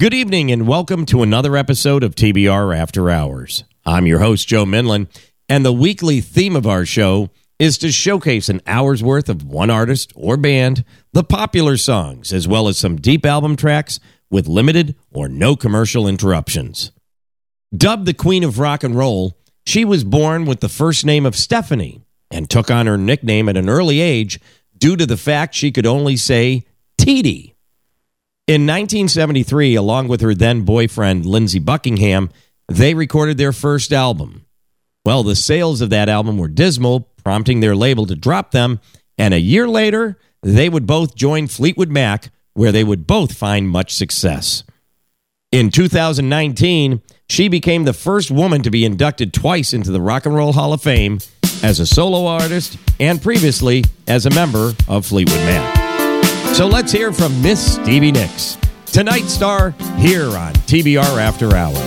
Good evening and welcome to another episode of TBR After Hours. I'm your host, Joe Minlan, and the weekly theme of our show is to showcase an hour's worth of one artist or band, the popular songs, as well as some deep album tracks with limited or no commercial interruptions. Dubbed the Queen of Rock and Roll, she was born with the first name of Stephanie and took on her nickname at an early age due to the fact she could only say T.D. In 1973, along with her then-boyfriend, Lindsey Buckingham, they recorded their first album. Well, the sales of that album were dismal, prompting their label to drop them, and a year later, they would both join Fleetwood Mac, where they would both find much success. In 2019, she became the first woman to be inducted twice into the Rock and Roll Hall of Fame as a solo artist and previously as a member of Fleetwood Mac. So let's hear from Miss Stevie Nicks, tonight's star, here on TBR After Hours.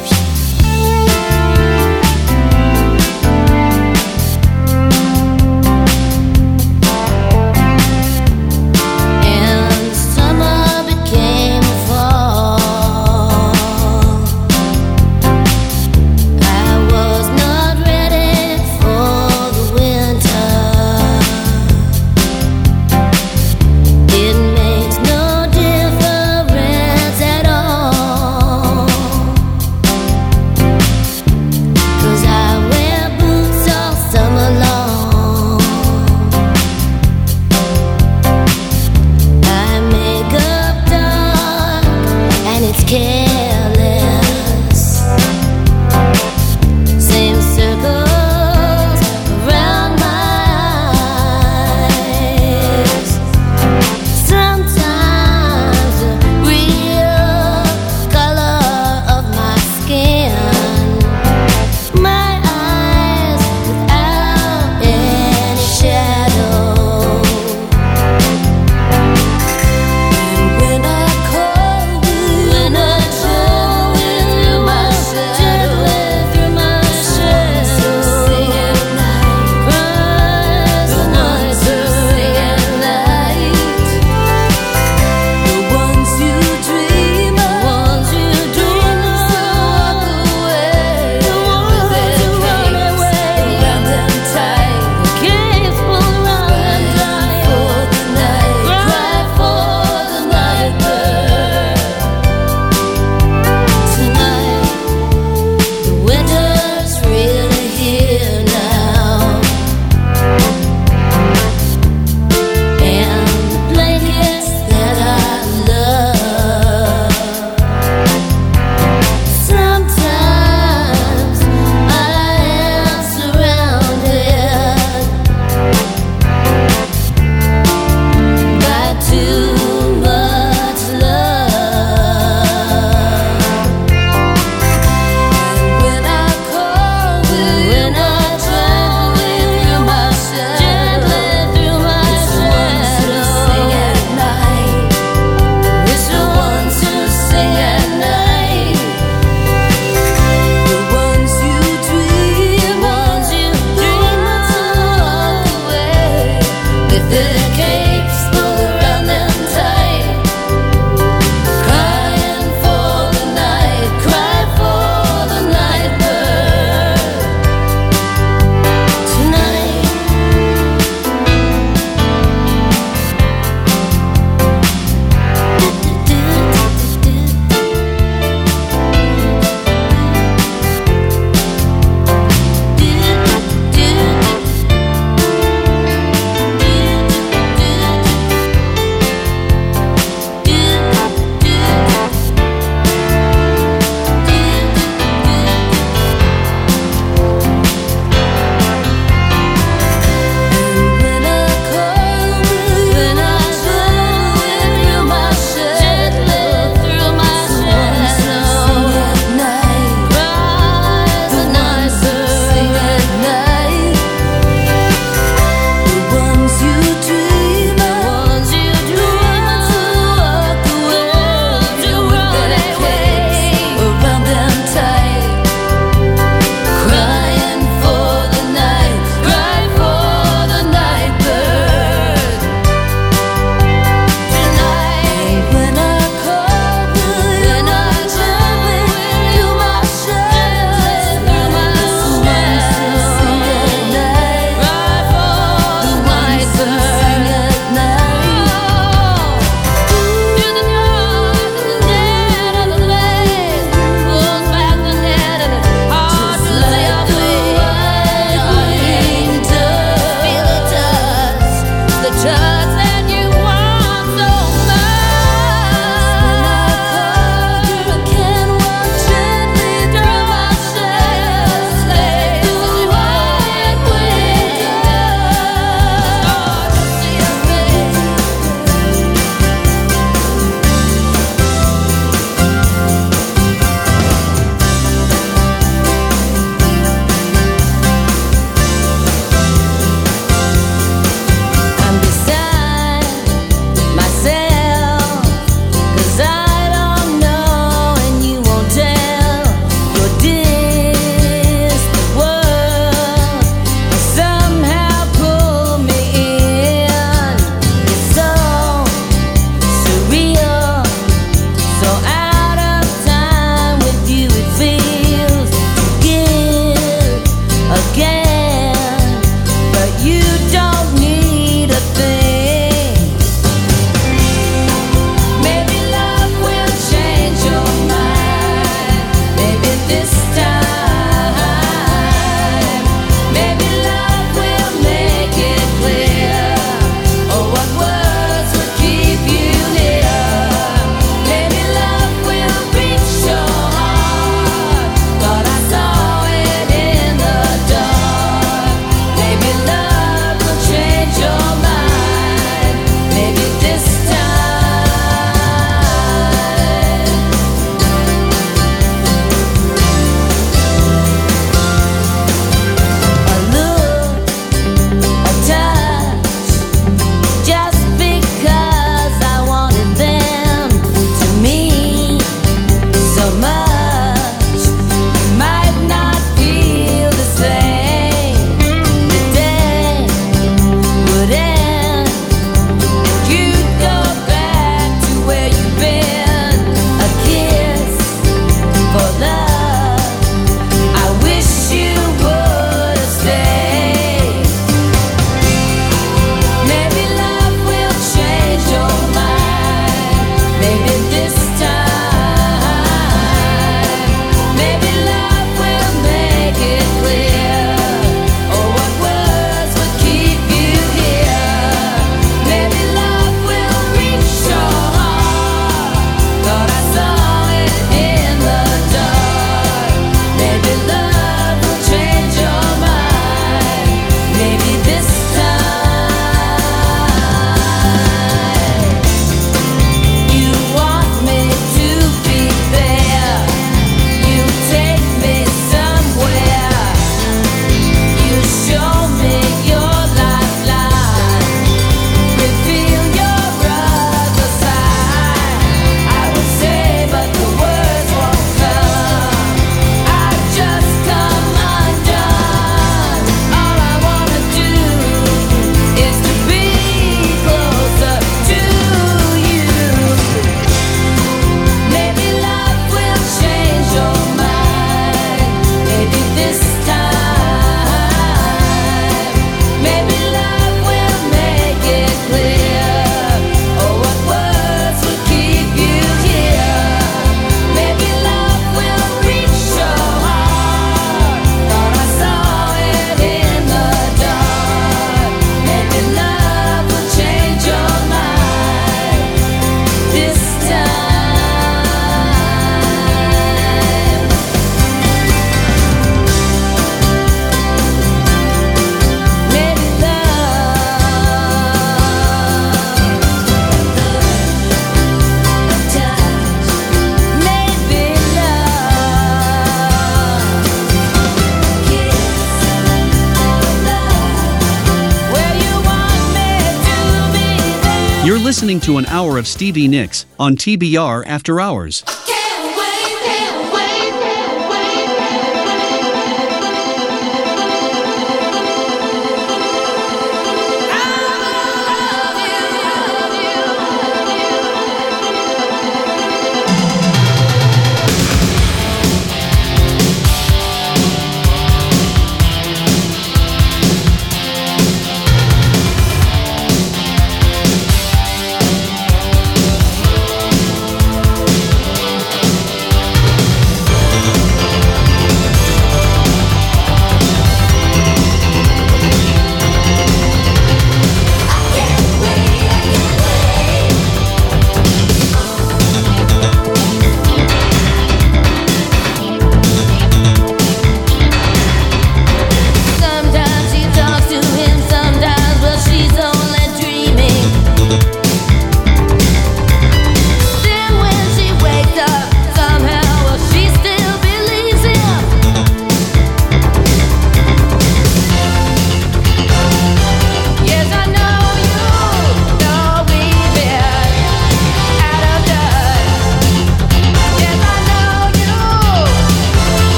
You're listening to an hour of Stevie Nicks on TBR After Hours.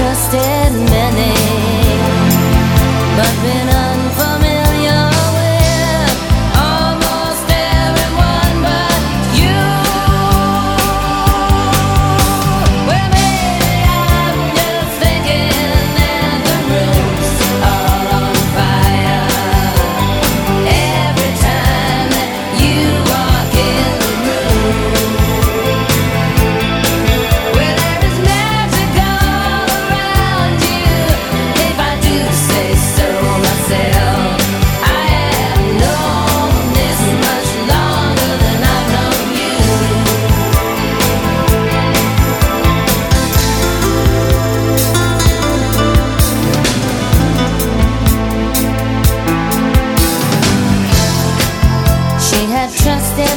Just Hated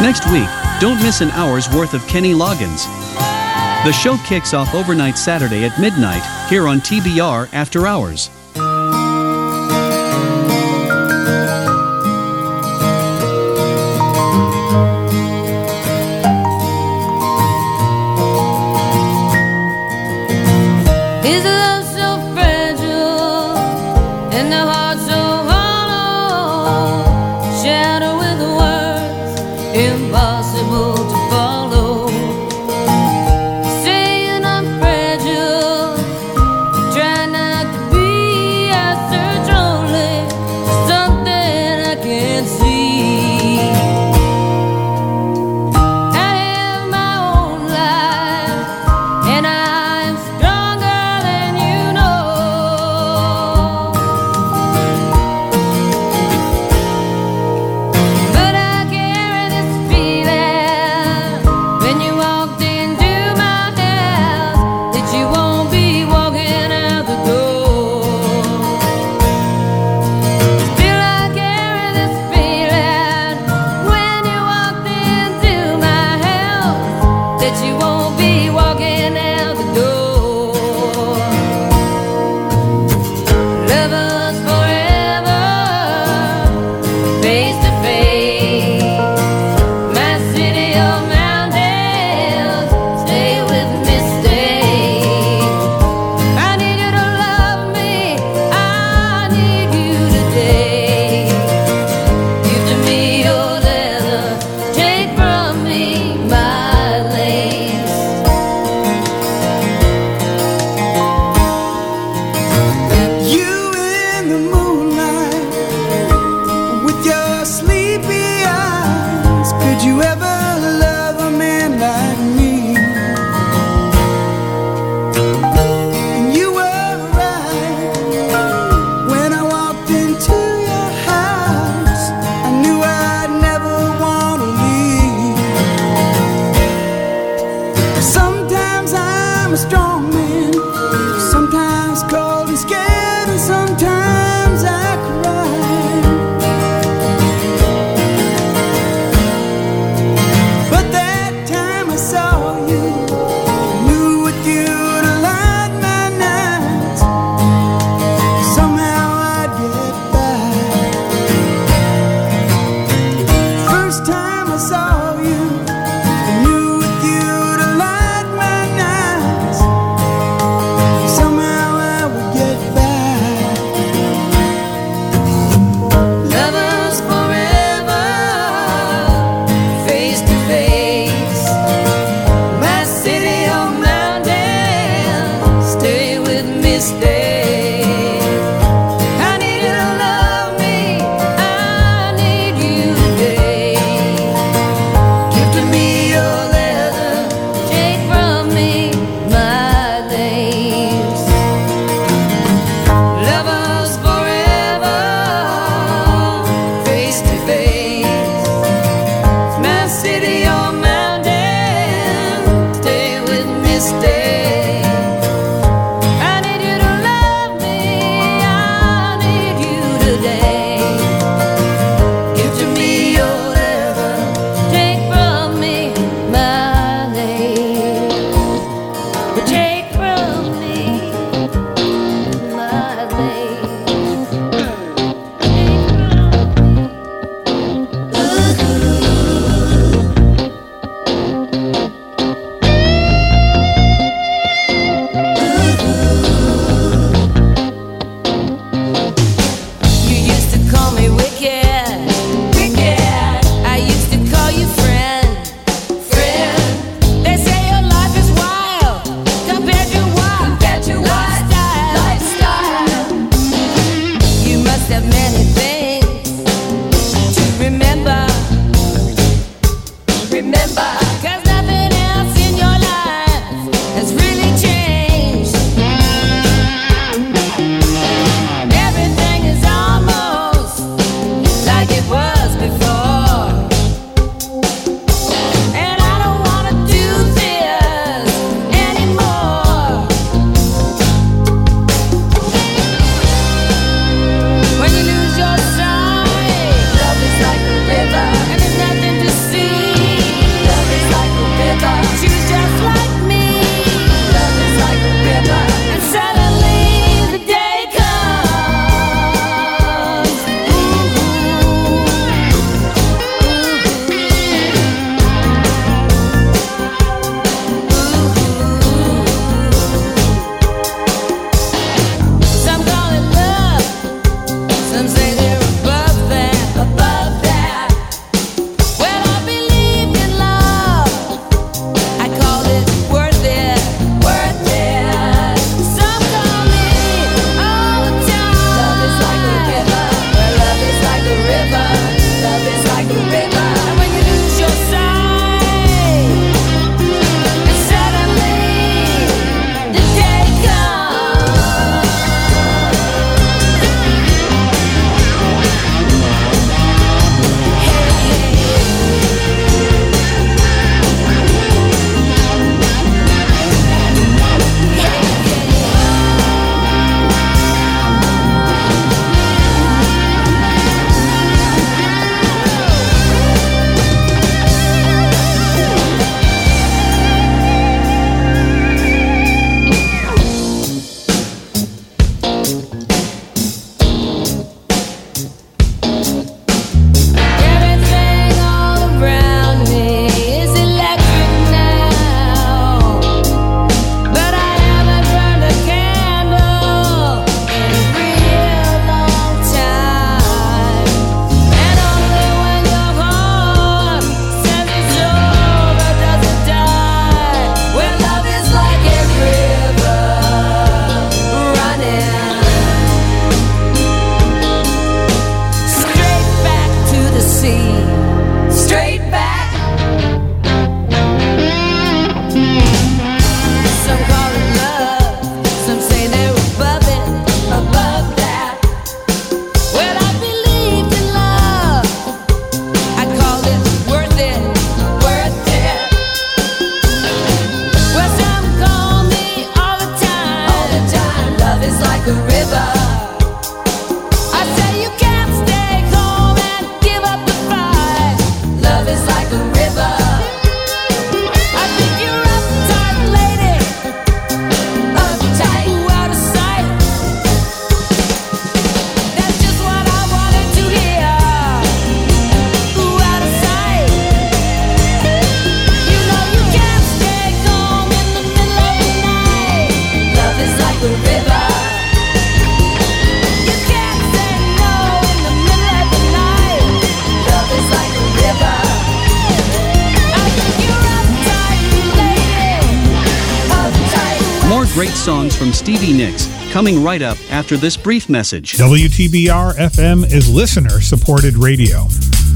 Next week, don't miss an hour's worth of Kenny Loggins. The show kicks off overnight Saturday at midnight, here on TBR After Hours. Try not to be great songs from Stevie Nicks, coming right up after this brief message. WTBR-FM is listener-supported radio.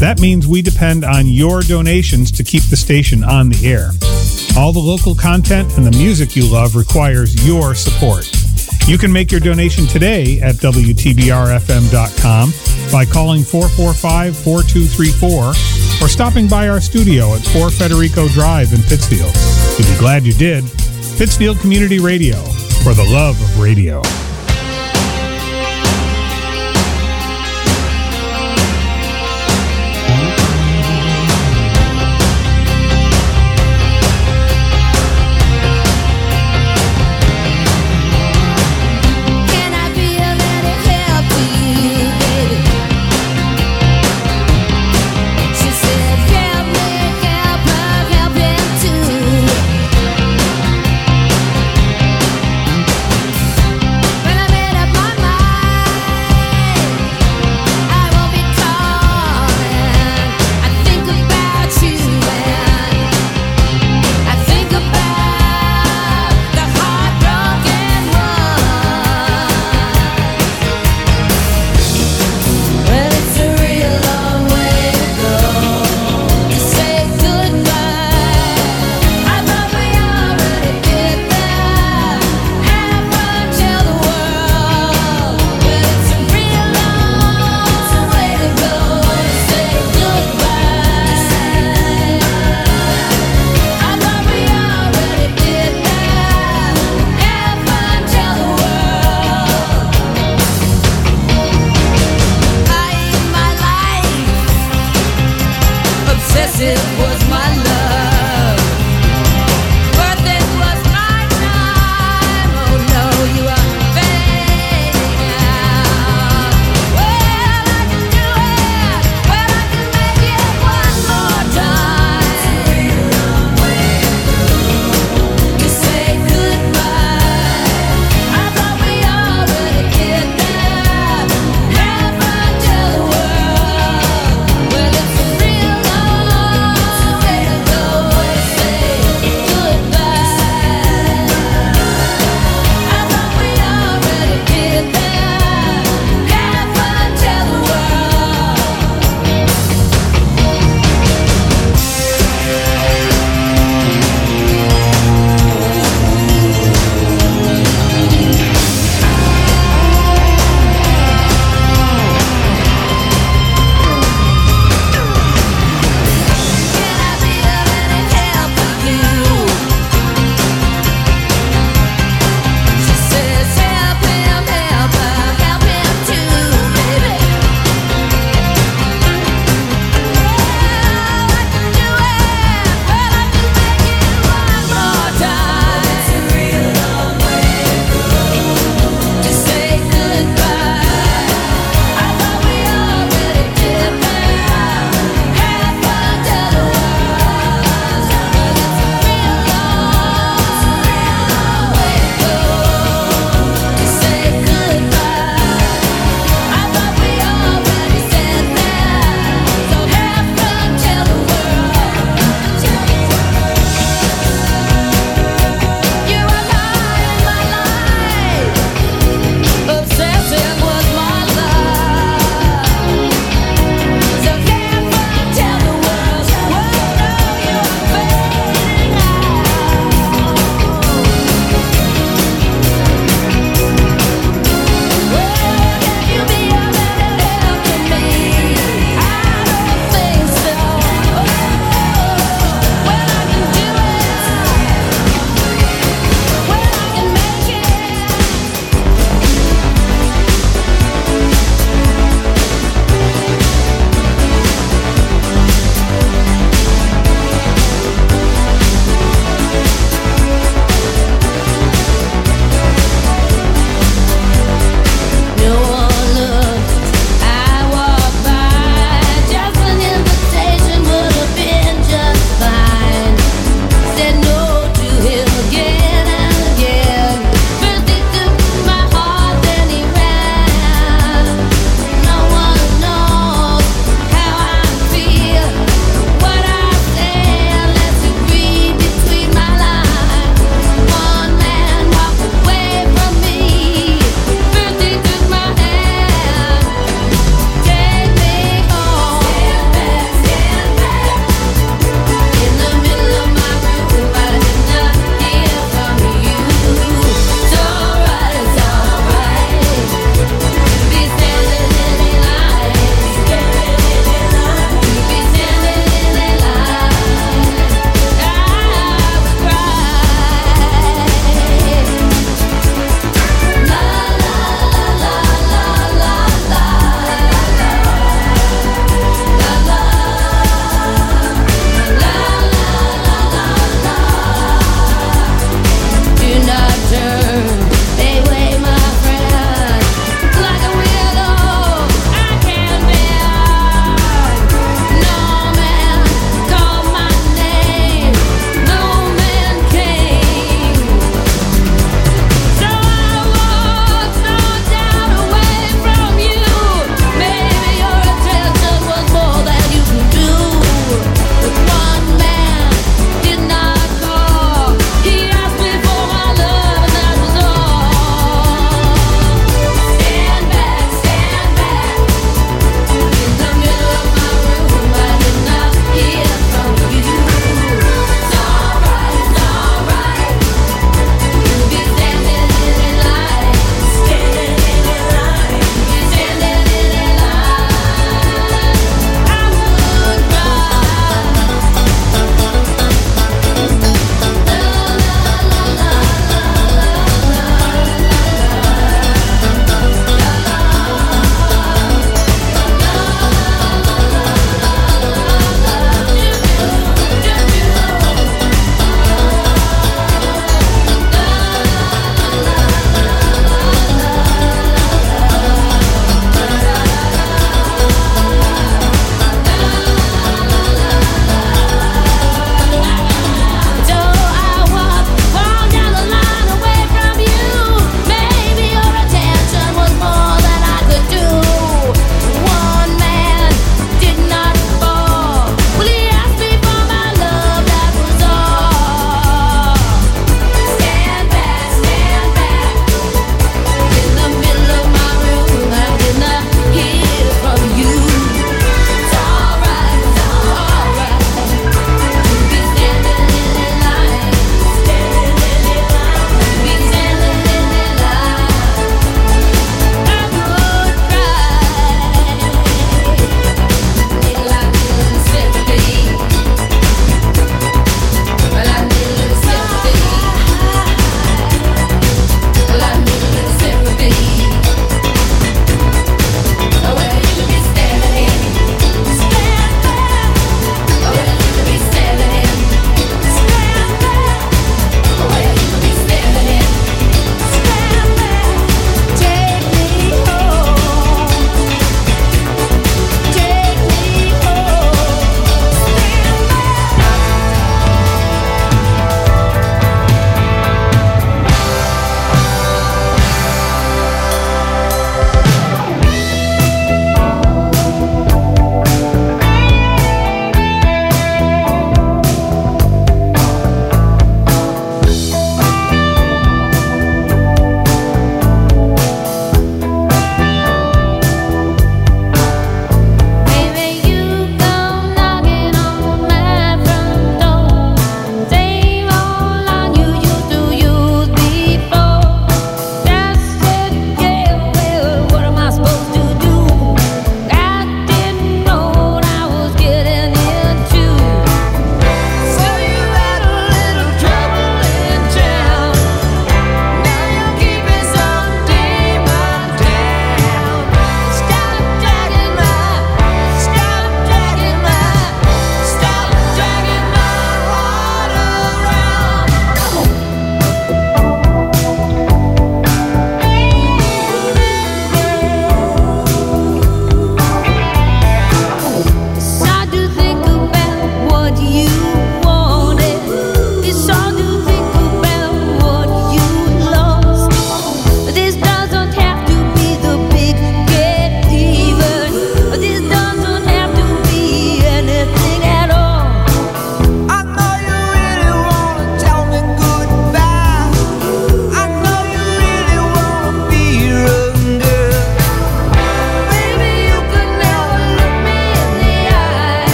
That means we depend on your donations to keep the station on the air. All the local content and the music you love requires your support. You can make your donation today at WTBRFM.com by calling 445-4234 or stopping by our studio at 4 Federico Drive in Pittsfield. You'll be glad you did. Pittsfield Community Radio, for the love of radio.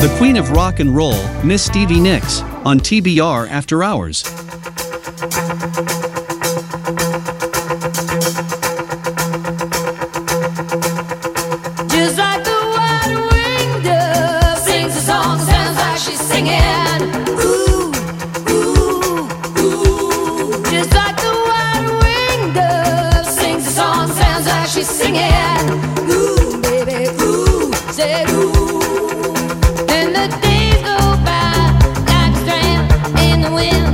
The Queen of Rock and Roll, Miss Stevie Nicks, on TBR After Hours. And the days go by like strands in the wind.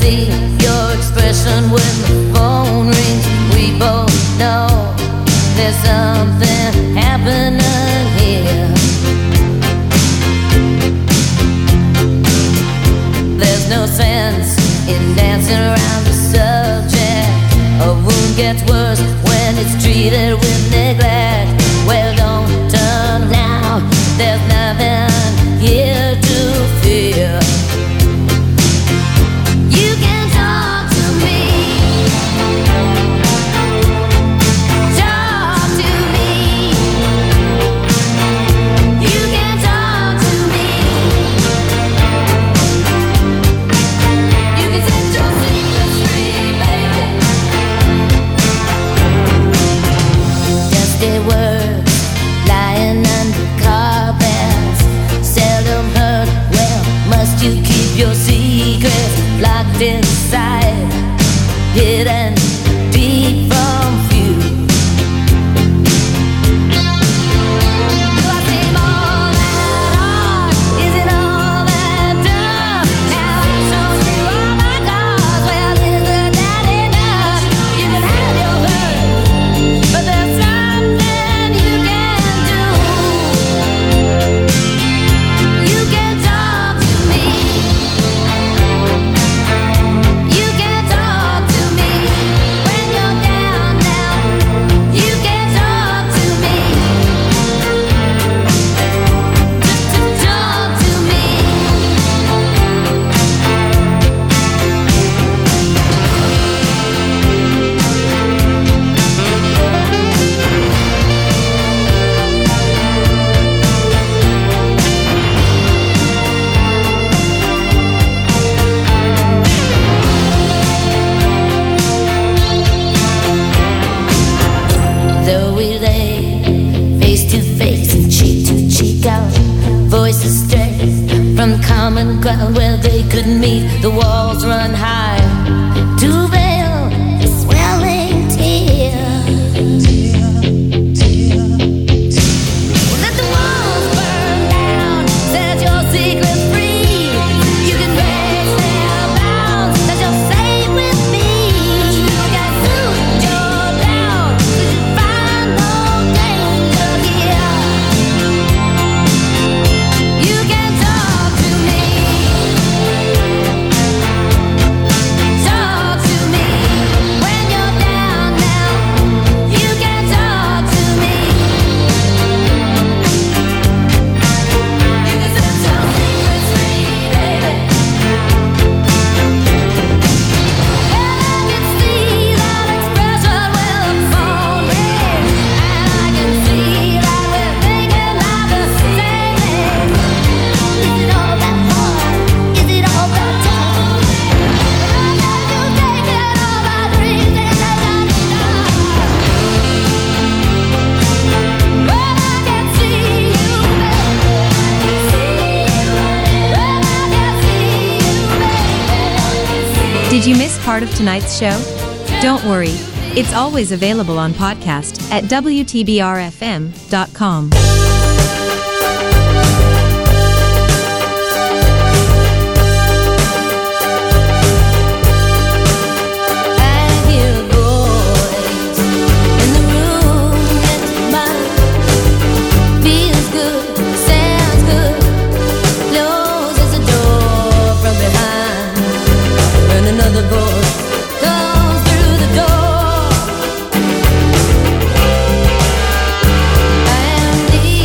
see your expression when the phone rings. We both know there's something happening here. There's no sense in dancing around the subject. A wound gets worse when it's treated with neglect. Well, don't turn now, there's nothing here to fear. Your secrets locked inside, hidden deep from view. So I seem all that hard, isn't all that dumb. Now I show you all my cards, well isn't that enough? You can have your hurt, but there's something you can do. You can talk to me. Common ground where they could meet. The walls run high to veil the swelling tears. Well, let the walls burn down, set your secrets free. You can raise their bounds, that you'll stay with me. You can suit your down, you should find no danger here. You can talk to me. Talk to me when you're down now. You can talk to me. You can set your secrets free, baby. And I can see that expression when the phone rings. And I can see that we're thinking of the same thing. Is it all that hard? Is it all that tough? I know you take it all by dreaming that I'm enough. But I can see you baby. But I can see you baby. Did you miss part of tonight's show? Don't worry, it's always available on podcast at WTBRFM.com. I hear a voice in the room that's mine. Feels good, sounds good, closes the door from behind. And another voice comes through the door. I need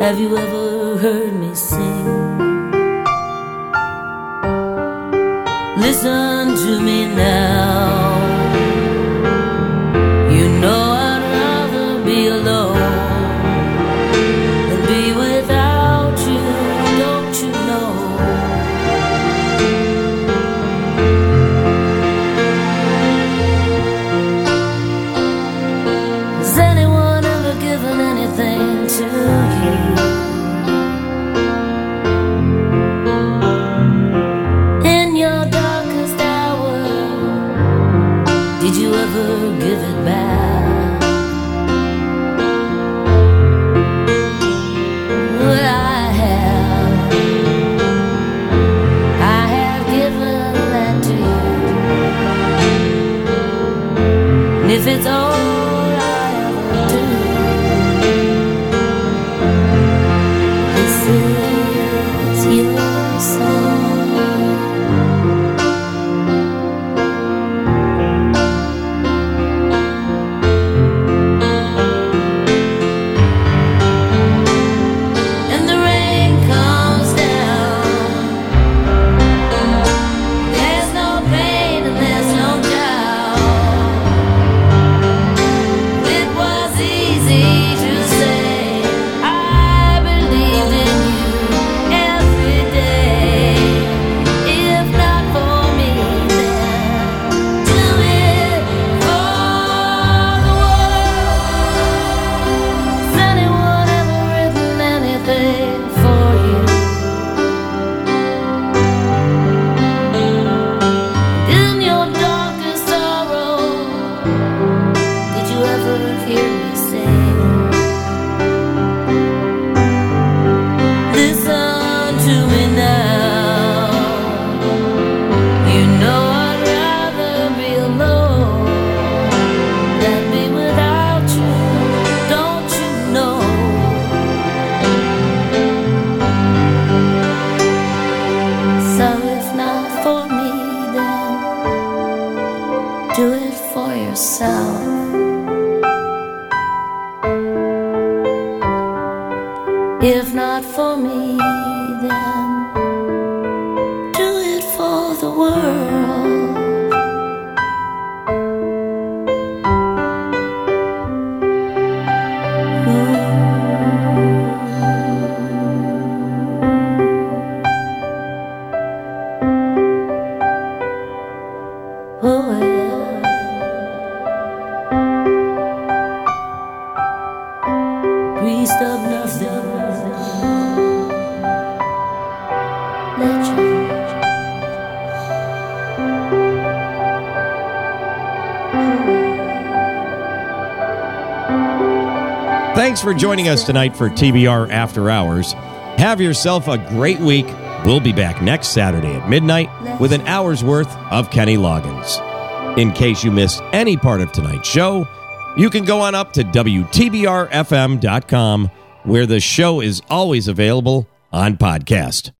Have you ever heard me sing? Listen to me now. You know I'd rather be alone than be without you, don't you know? Has anyone ever given anything to? It's all I ever do. This is your song. And the rain comes down. There's no pain and there's no doubt. If not for me, then do it for the world. Thanks for joining us tonight for TBR After Hours. Have yourself a great week. We'll be back next Saturday at midnight with an hour's worth of Kenny Loggins. In case you missed any part of tonight's show, you can go on up to WTBRFM.com, where the show is always available on podcast.